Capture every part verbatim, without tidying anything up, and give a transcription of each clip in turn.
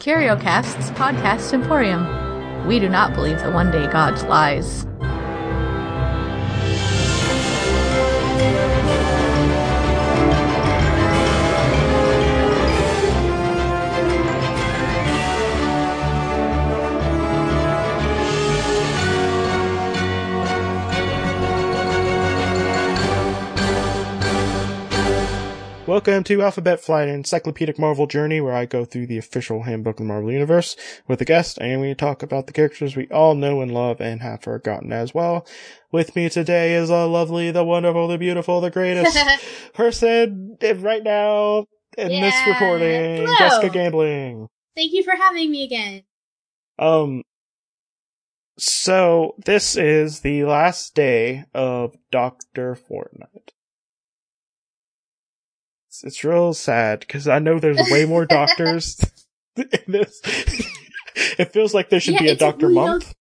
CurioCast's Podcast Emporium. We do not believe that one day God lies. Welcome to Alphabet Flight, an encyclopedic Marvel journey where I go through the official handbook of the Marvel Universe with a guest, and we talk about the characters we all know and love and have forgotten as well. With me today is the lovely, the wonderful, the beautiful, the greatest person right now in yeah. this recording, hello. Jessica Gambling. Thank you for having me again. Um, so this is the last day of Doctor Fortnite. It's real sad, because I know there's way more doctors in this. It feels like there should yeah, be a doctor a real, month.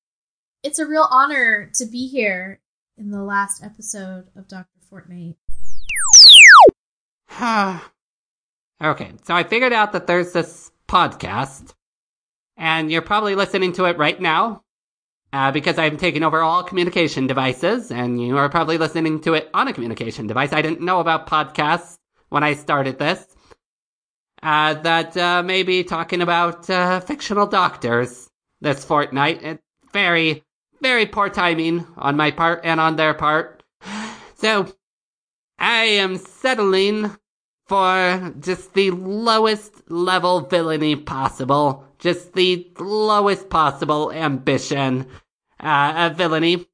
It's a real honor to be here in the last episode of Doctor Fortnite. Okay, so I figured out that there's this podcast, and you're probably listening to it right now, uh, because I'm taking over all communication devices, and you are probably listening to it on a communication device. I didn't know about podcasts when I started this, uh, that uh, maybe talking about uh, fictional doctors this fortnight. It's very, very poor timing on my part and on their part. So I am settling for just the lowest level villainy possible, just the lowest possible ambition uh, of villainy.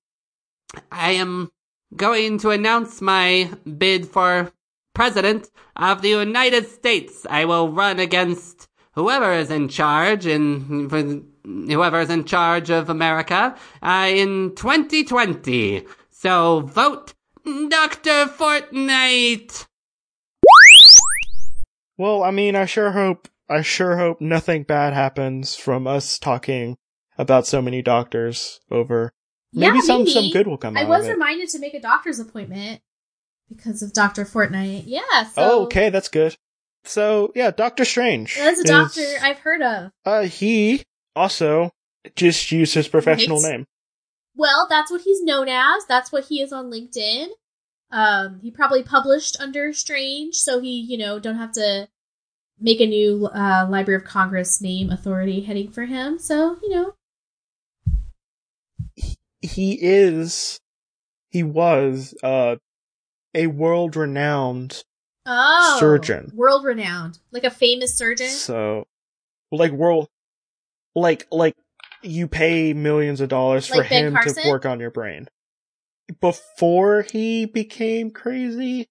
I am going to announce my bid for President of the United States. I will run against whoever is in charge in whoever is in charge of America uh, in twenty twenty. So vote Doctor Fortnite. Well, I mean, I sure hope I sure hope nothing bad happens from us talking about so many doctors over. Yeah, maybe some maybe. some good will come I out of it. I was reminded to make a doctor's appointment because of Doctor Fortnite. Yeah, so... Okay, that's good. So, yeah, Doctor Strange. That's a is, doctor I've heard of. Uh, he also just used his professional right. name. Well, that's what he's known as. That's what he is on LinkedIn. Um, he probably published under Strange, so he, you know, don't have to make a new uh, Library of Congress name authority heading for him. So, you know. He is... He was... uh. A world-renowned oh, surgeon. World-renowned, like a famous surgeon. So, like world, like like you pay millions of dollars like for Ben him Carson? To work on your brain. Before he became crazy,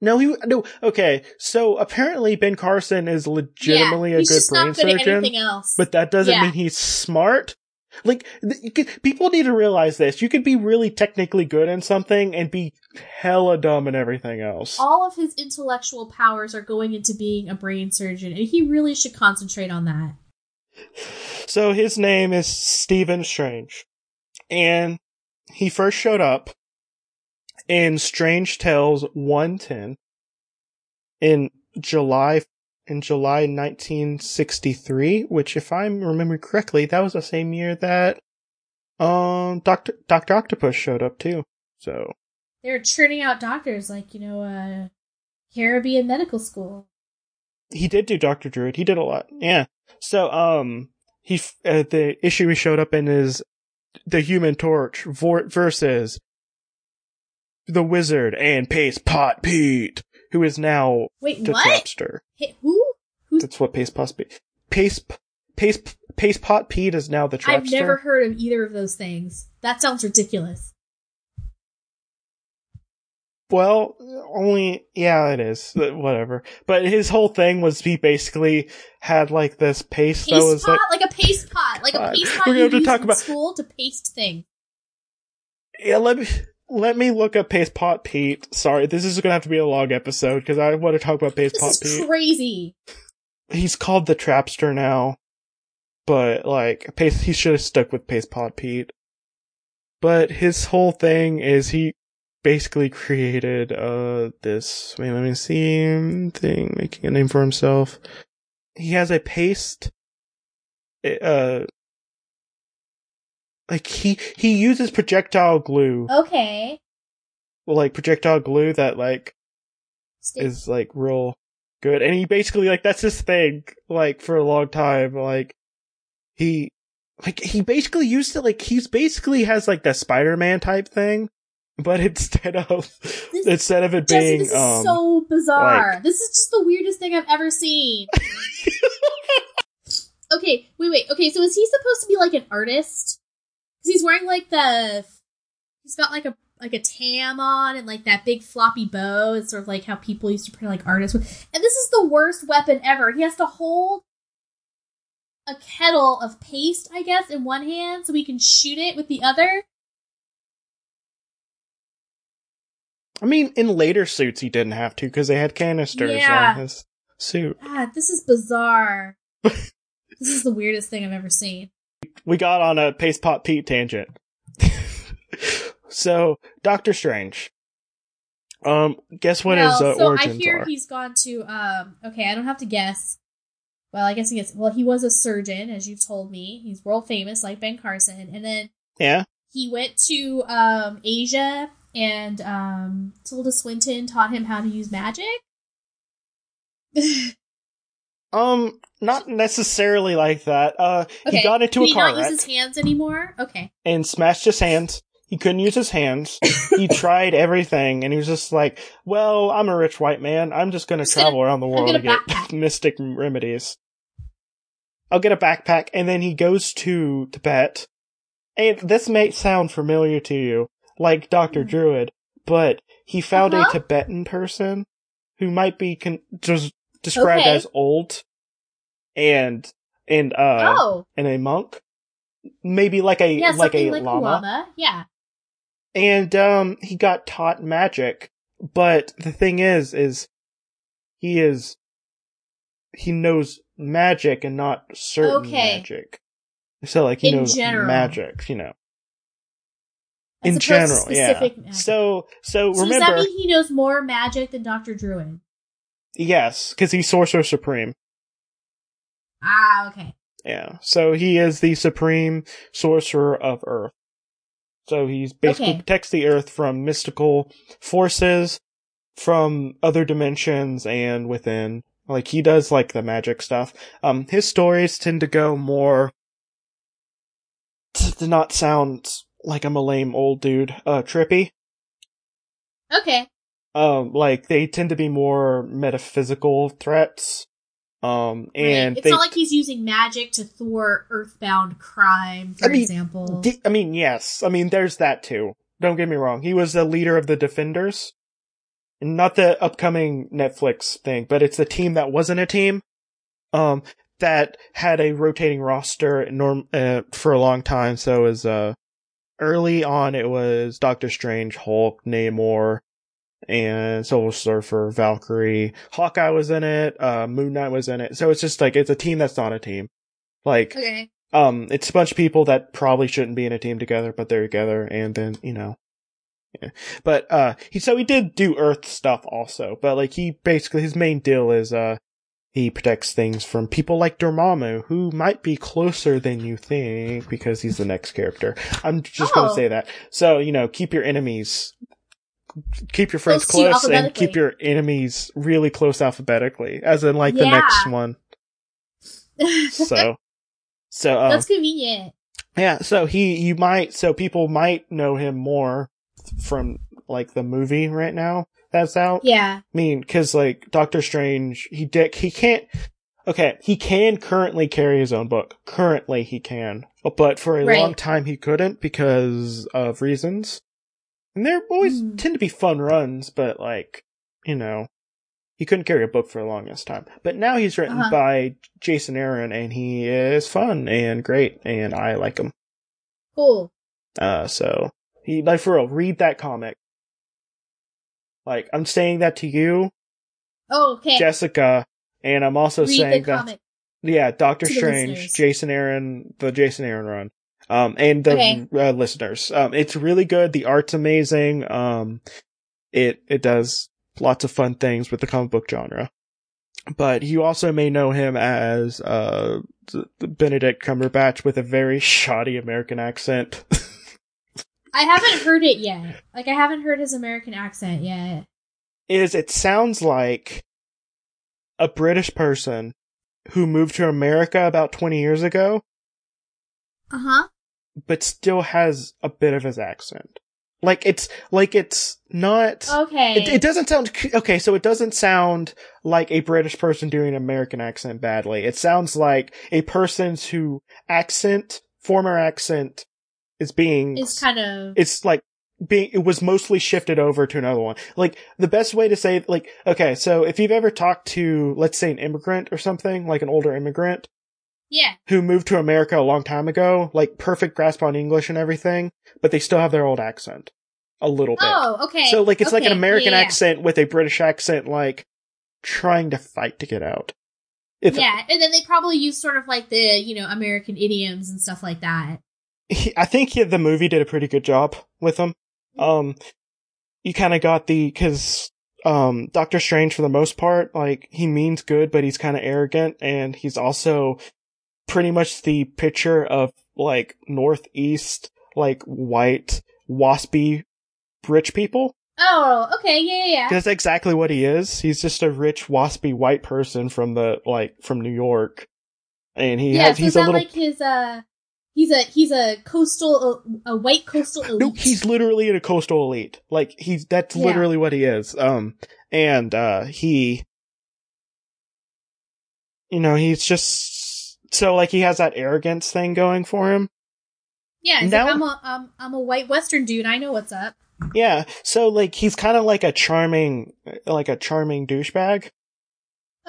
no, he no. Okay, so apparently Ben Carson is legitimately yeah, a good brain surgeon, good but that doesn't yeah. mean he's smart. Like, th- people need to realize this. You could be really technically good in something and be hella dumb in everything else. All of his intellectual powers are going into being a brain surgeon, and he really should concentrate on that. So his name is Stephen Strange, and he first showed up in Strange Tales one ten in July In July nineteen sixty-three, which, if I remember correctly, that was the same year that um Doctor Doctor Octopus showed up too. So they were churning out doctors like you know, uh, Caribbean Medical School. He did do Doctor Druid. He did a lot. Yeah. So um, he uh, the issue he showed up in is the Human Torch versus the Wizard and Paste-Pot Pete. Who is now Wait, the what? Trapster. Hey, who? Who's That's what Paste-Pot Pete. Paste, Paste, Paste-Pot Pete is now the Trapster. I've never heard of either of those things. That sounds ridiculous. Well, only, yeah, it is. Whatever. But his whole thing was he basically had like this paste, paste that was pot? like... like a paste pot. Like a paste pot you use in about... school to paste things. Yeah, let me... Let me look up Paste-Pot Pete. Sorry, this is going to have to be a long episode, because I want to talk about Paste-Pot Pete. This is crazy! He's called the Trapster now, but, like, Paste- he should have stuck with Paste-Pot Pete. But his whole thing is he basically created, uh, this... Wait, let me see... thing, making a name for himself. He has a paste uh, like he he uses projectile glue. Okay. Well, like projectile glue that like Steve. is like real good, and he basically like that's his thing. Like for a long time, like he like he basically used to like he's basically has like the Spider-Man type thing. But instead of this, instead of it Jesse, being this is um, so bizarre. Like, this is just the weirdest thing I've ever seen. Okay, wait, wait. Okay, so is he supposed to be like an artist? Because he's wearing like the he's got like a like a tam on and like that big floppy bow. It's sort of like how people used to print like artists with. And this is the worst weapon ever. He has to hold a kettle of paste, I guess, in one hand so he can shoot it with the other. I mean, in later suits, he didn't have to, because they had canisters yeah. on his suit. God, this is bizarre. This is the weirdest thing I've ever seen. We got on a Paste-Pot Pete tangent. So, Doctor Strange. Um, guess what well, his uh, so origins are. So, I hear are. he's gone to, um, okay, I don't have to guess. Well, I guess he gets, well, he was a surgeon, as you've told me. He's world famous, like Ben Carson. And then yeah. he went to um, Asia. And um, Tilda Swinton taught him how to use magic? um, not necessarily like that. Uh, okay. He got into Can a car wreck. He not use his hands anymore? Okay. And smashed his hands. He couldn't use his hands. He tried everything, and he was just like, well, I'm a rich white man. I'm just going to travel gonna, around the world to get backpack. mystic remedies. I'll get a backpack. And then he goes to Tibet. And this may sound familiar to you. Like Doctor Druid, but he found uh-huh. a Tibetan person who might be con- just described okay. as old, and and uh oh. and a monk, maybe like a yeah, like a like llama. llama, yeah. And um, he got taught magic, but the thing is, is he is he knows magic and not certain okay. magic. So like he In knows general. magic, you know. As in general, yeah. Magic. So, so, so remember. Does that mean he knows more magic than Doctor Druid? Yes, because he's Sorcerer Supreme. Ah, okay. Yeah, so he is the Supreme Sorcerer of Earth. So he basically okay. protects the Earth from mystical forces, from other dimensions, and within. Like, he does, like, the magic stuff. Um, his stories tend to go more to not sound like I'm a lame old dude, uh, trippy. Okay. Um, like, they tend to be more metaphysical threats. Um, and right. It's they, not like he's using magic to thwart earthbound crime, for I mean, example. D- I mean, yes. I mean, there's that too. Don't get me wrong. He was the leader of the Defenders. Not the upcoming Netflix thing, but it's the team that wasn't a team. Um, that had a rotating roster norm- uh, for a long time, so is, uh, early on, it was Doctor Strange, Hulk, Namor, and Silver Surfer, Valkyrie. Hawkeye was in it. Uh, Moon Knight was in it. So it's just like, it's a team that's not a team. Like, okay. um, it's a bunch of people that probably shouldn't be in a team together, but they're together. And then, you know. Yeah. But, uh, he, so he did do Earth stuff also. But, like, he basically, his main deal is, uh, he protects things from people like Dormammu, who might be closer than you think, because he's the next character. I'm just oh. going to say that. So, you know, keep your enemies, keep your friends close, close and keep your enemies really close alphabetically, as in, like, yeah. the next one. So, so, um, that's convenient. Yeah, so he, you might, so people might know him more from, like, the movie right now. That's out. Yeah. I mean, cause like, Doctor Strange, he dick, he can't, okay, he can currently carry his own book. Currently he can. But for a right. long time he couldn't because of reasons. And they're always mm. tend to be fun runs, but like, you know, he couldn't carry a book for the longest time. But now he's written uh-huh. by Jason Aaron, and he is fun and great, and I like him. Cool. Uh, so, he, like, for real, read that comic. Like, I'm saying that to you, oh, okay. Jessica, and I'm also Read saying that, yeah, Doctor Strange, listeners. Jason Aaron, the Jason Aaron run, um, and the okay. uh, listeners. Um, it's really good. The art's amazing. Um, it, it does lots of fun things with the comic book genre. But you also may know him as uh, Benedict Cumberbatch with a very shoddy American accent. I haven't heard it yet. Like, I haven't heard his American accent yet. Is it sounds like a British person who moved to America about twenty years ago. Uh-huh. But still has a bit of his accent. Like, it's, like, it's not... Okay. It, it doesn't sound... Okay, so it doesn't sound like a British person doing an American accent badly. It sounds like a person's who accent, former accent, is being... It's kind of... It's, like, being... It was mostly shifted over to another one. Like, the best way to say... Like, okay, so if you've ever talked to, let's say, an immigrant or something, like an older immigrant... Yeah. Who moved to America a long time ago, like, perfect grasp on English and everything, but they still have their old accent. A little bit. Oh, okay. So, like, it's okay. Like an American yeah, yeah. accent with a British accent, like, trying to fight to get out. If yeah, and then they probably use sort of, like, the, you know, American idioms and stuff like that. He, I think he, the movie did a pretty good job with them. Um, you kind of got the, because... Um, Doctor Strange, for the most part, like, he means good, but he's kind of arrogant, and he's also... pretty much the picture of, like, northeast, like, white, waspy, rich people. Oh, okay, yeah, yeah, yeah. That's exactly what he is. He's just a rich, waspy, white person from the, like, from New York. And he yeah, has, so he's a little... Yeah, like his, uh, he's a, he's a coastal, a, a white coastal elite. No, he's literally in a coastal elite. Like, he's, that's yeah. literally what he is. Um, and, uh, he, you know, he's just... So, like, he has that arrogance thing going for him. Yeah, he's now, like, I'm a, um, I'm a white Western dude, I know what's up. Yeah, so, like, he's kind of like a charming, like a charming douchebag.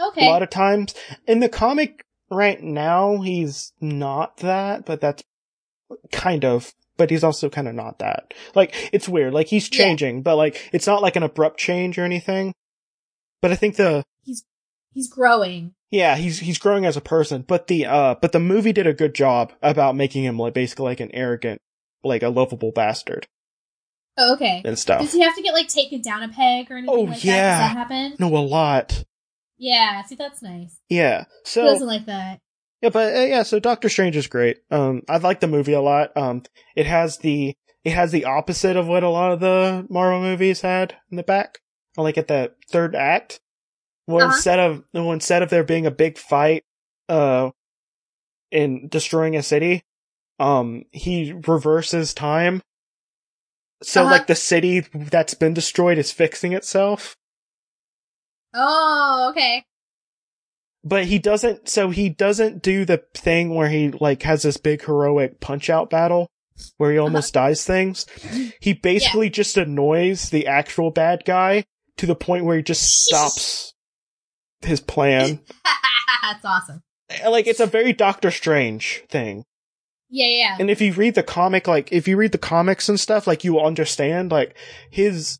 Okay. A lot of times. In the comic right now, he's not that, but that's kind of, but he's also kind of not that. Like, it's weird, like, he's changing, yeah. but, like, it's not like an abrupt change or anything. But I think the... He's, he's growing. Yeah, he's he's growing as a person, but the uh, but the movie did a good job about making him like basically like an arrogant, like a lovable bastard. Oh, okay. And stuff. Does he have to get like taken down a peg or anything oh, like yeah. that? Does that happen? No, a lot. Yeah. See, that's nice. Yeah. So. Who doesn't like that? Yeah, but uh, yeah. So Doctor Strange is great. Um, I like the movie a lot. Um, it has the it has the opposite of what a lot of the Marvel movies had in the back, like at the third act. Well, uh-huh. instead of well, instead of there being a big fight, uh, in destroying a city, um, he reverses time. So, uh-huh. like the city that's been destroyed is fixing itself. Oh, okay. But he doesn't. So he doesn't do the thing where he like has this big heroic punch-out battle where he almost uh-huh. dies. Things. He basically yeah. just annoys the actual bad guy to the point where he just stops. His plan. That's awesome. Like, it's a very Doctor Strange thing. Yeah, yeah. And if you read the comic, like, if you read the comics and stuff, like, you will understand, like, his,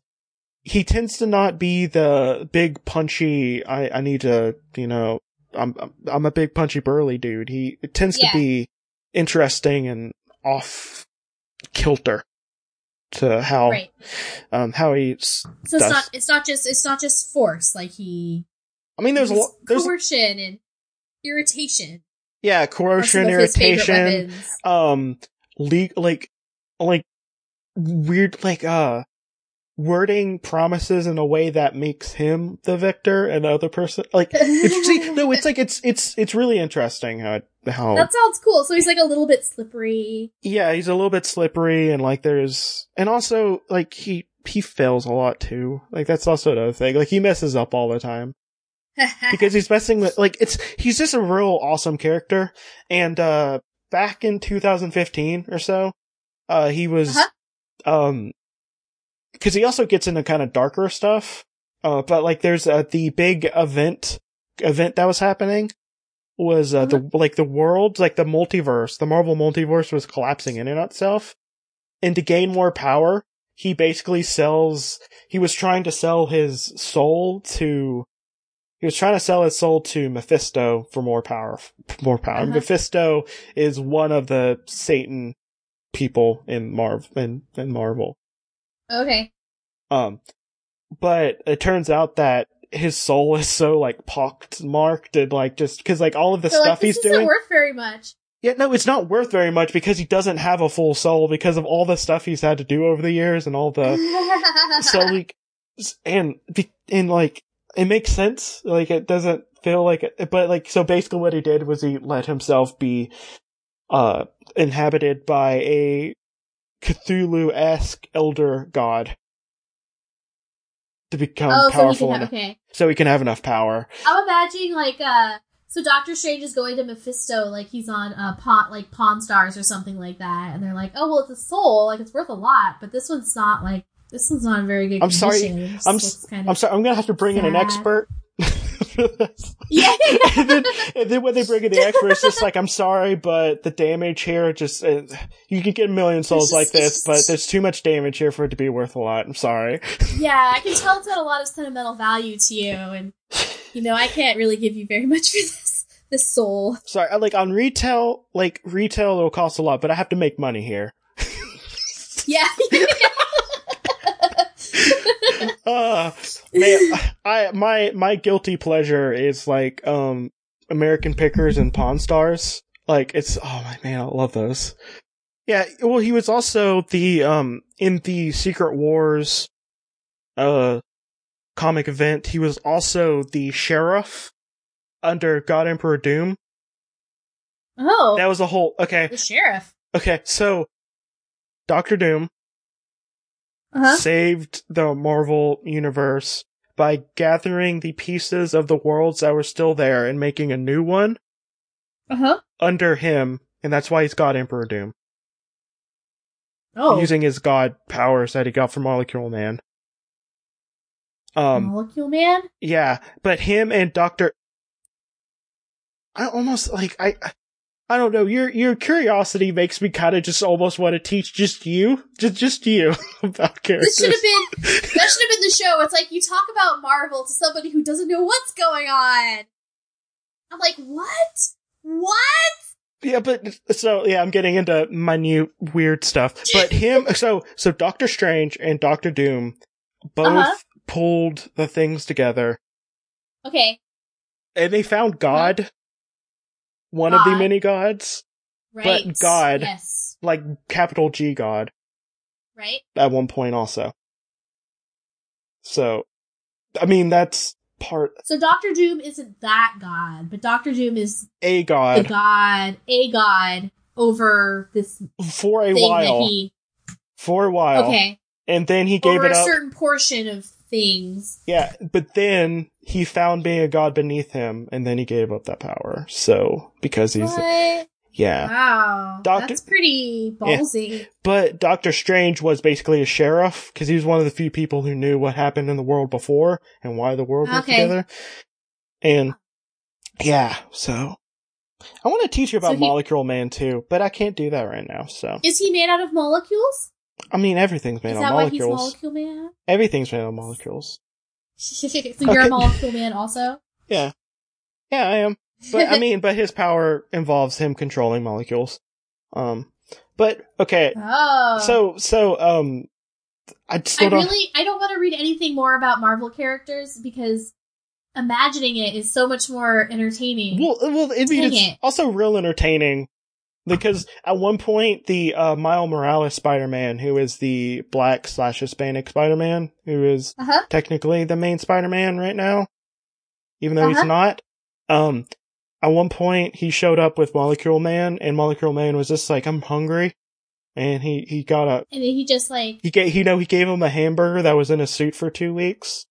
he tends to not be the big punchy, I, I need to, you know, I'm, I'm a big punchy burly dude. He tends yeah. to be interesting and off kilter to how, right. um, how he So does. it's not, it's not just, it's not just force, like, he... I mean, there's a lot. Coercion and irritation. Yeah, coercion, irritation. Um, le- like, like, weird, like, uh, wording promises in a way that makes him the victor and the other person. Like, it's, see, no, it's like, it's, it's, it's really interesting how, how. That sounds cool. So he's like a little bit slippery. Yeah, he's a little bit slippery and like there's, and also, like, he, he fails a lot too. Like, that's also another thing. Like, he messes up all the time. Because he's messing with, like, it's, he's just a real awesome character. And, uh, back in two thousand fifteen or so, uh, he was, uh-huh. um, cause he also gets into kind of darker stuff. Uh, but like there's, uh, the big event, event that was happening was, uh, uh-huh. the, like the world, like the multiverse, the Marvel multiverse was collapsing in and of itself. And to gain more power, he basically sells, he was trying to sell his soul to, He was trying to sell his soul to Mephisto for more power. More power. Uh-huh. Mephisto is one of the Satan people in Marv in, in Marvel. Okay. Um, but it turns out that his soul is so, like, pockmarked and, like, just, because, like, all of the so, stuff like, he's doing. This isn't worth very much. Yeah, no, it's not worth very much because he doesn't have a full soul because of all the stuff he's had to do over the years and all the... so, like, and, and, like, it makes sense. Like, it doesn't feel like it, but, like, so basically what he did was he let himself be uh inhabited by a Cthulhu-esque elder god to become oh, powerful. So he, have, okay. so he can have enough power. I'm imagining, like, uh... So Doctor Strange is going to Mephisto, like he's on uh, pawn, like Pawn Stars or something like that, and they're like, "Oh well, it's a soul, like it's worth a lot, but this one's not like this one's not in very good I'm condition." Sorry. I'm sorry, I'm I'm sorry, I'm gonna have to bring sad. in an expert. for this. Yeah. and, then, and then when they bring in the expert, it's just like, "I'm sorry, but the damage here just uh, you could get a million souls just, like this, but there's too much damage here for it to be worth a lot. I'm sorry." Yeah, I can tell it's got a lot of sentimental value to you, and. You know, I can't really give you very much for this, this soul. Sorry, like, on retail, like, retail it'll cost a lot, but I have to make money here. yeah. uh, man, I, my, my guilty pleasure is, like, um, American Pickers and Pawn Stars. Like, it's, oh my man, I love those. Yeah, well, he was also the, um, in the Secret Wars, uh, comic event, he was also the sheriff under God Emperor Doom. Oh. That was a whole... Okay. The sheriff. Okay, so Doctor Doom uh-huh. saved the Marvel Universe by gathering the pieces of the worlds that were still there and making a new one uh-huh. under him, and that's why he's God Emperor Doom. Oh. Using his god powers that he got from Molecule Man. Um, Molecule Man? Yeah, but him and Doctor I almost, like, I I don't know, your your curiosity makes me kind of just almost want to teach just you, just just you, about characters. This should have been, that should have been the show. It's like, you talk about Marvel to somebody who doesn't know what's going on. I'm like, what? What? Yeah, but, so, yeah, I'm getting into minute weird stuff. But him, so, so Doctor Strange and Doctor Doom both uh-huh. pulled the things together. Okay. And they found God. Right. One God. of the many gods. Right. But God. Yes. Like, capital G God. Right. At one point also. So, I mean, that's part... So Doctor Doom isn't that God, but Doctor Doom is... A God. A God. A God over this For a thing while. That he... For a while. Okay. And then he gave over it up... Over a certain portion of... things. Yeah, but then he found being a god beneath him, and then he gave up that power. So, because he's... What? Yeah. Wow. Doctor- that's pretty ballsy. Yeah. But Doctor Strange was basically a sheriff, because he was one of the few people who knew what happened in the world before, and why the world okay. was together. And, yeah, so... I want to teach you about so he- Molecule Man, too, but I can't do that right now, so... Is he made out of molecules? I mean, everything's made on molecules. Is that why he's Molecule Man? Everything's made on molecules. So you're okay. a Molecule Man also? Yeah. Yeah, I am. But, I mean, but his power involves him controlling molecules. Um, but, okay. Oh. So, so, um, I just I don't... really, I don't want to read anything more about Marvel characters because imagining it is so much more entertaining. Well, well, I mean, it's it. also real entertaining. Because at one point, the uh, Miles Morales Spider-Man, who is the black slash Hispanic Spider-Man, who is uh-huh. technically the main Spider-Man right now, even though uh-huh. he's not, um, at one point he showed up with Molecule Man, and Molecule Man was just like, "I'm hungry," and he he got a and then he just like he gave you know he gave him a hamburger that was in a suit for two weeks,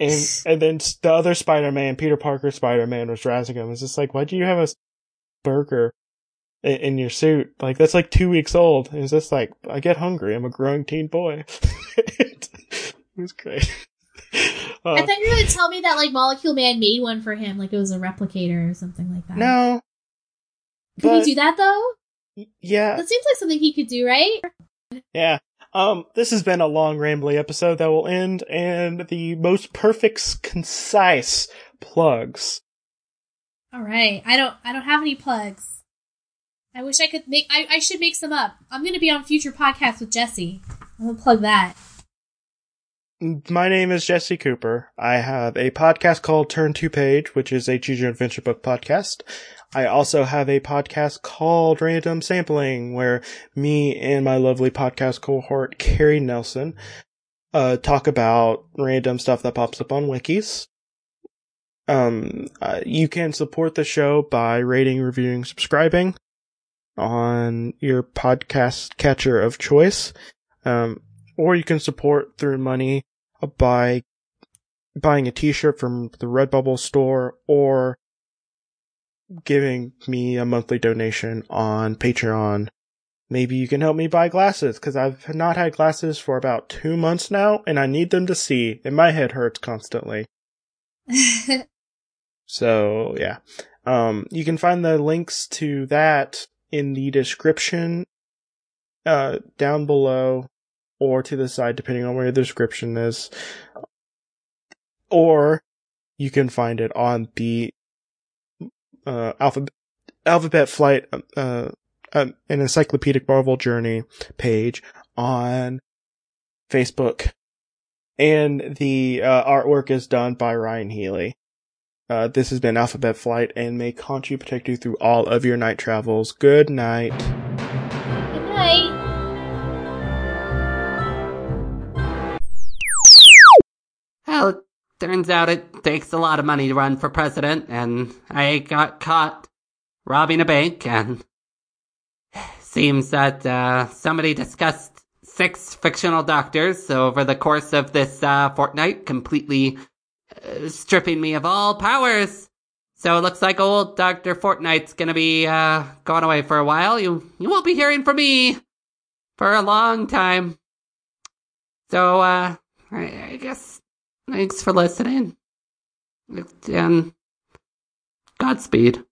and and then the other Spider-Man, Peter Parker Spider-Man, was razzing him. It's just like, "Why do you have a burger in your suit? Like, that's like two weeks old." And it's just like, "I get hungry. I'm a growing teen boy." It was great. Uh, I thought you were going to tell me that, like, Molecule Man made one for him, like it was a replicator or something like that. No. Could but, he do that, though? Yeah. That seems like something he could do, right? Yeah. Um, this has been a long, rambly episode that will end, and the most perfect, concise plugs. All right. I don't, I don't have any plugs. I wish I could make... I, I should make some up. I'm going to be on future podcasts with Jesse. I'm going to plug that. My name is Jesse Cooper. I have a podcast called Turn Two Page, which is a choose your adventure book podcast. I also have a podcast called Random Sampling, where me and my lovely podcast cohort, Carrie Nelson, uh, talk about random stuff that pops up on wikis. Um, uh, you can support the show by rating, reviewing, subscribing on your podcast catcher of choice. Um, or you can support through money by buying a t-shirt from the Redbubble store or giving me a monthly donation on Patreon. Maybe you can help me buy glasses, because I've not had glasses for about two months now, and I need them to see, and my head hurts constantly. So, yeah. Um, you can find the links to that in the description uh, down below, or to the side, depending on where the description is. Or you can find it on the Uh, alphabet, alphabet Flight, uh, um, an encyclopedic Marvel journey page on Facebook. And the, uh, artwork is done by Ryan Healy. Uh, this has been Alphabet Flight, and may Conchu protect you through all of your night travels. Good night. Good night. Help. Turns out it takes a lot of money to run for president, and I got caught robbing a bank, and seems that uh, somebody discussed six fictional doctors over the course of this uh, fortnight, completely uh, stripping me of all powers. So it looks like old Doctor Fortnight's gonna be uh, going away for a while. You, you won't be hearing from me for a long time. So uh, I, I guess... Thanks for listening, and Godspeed.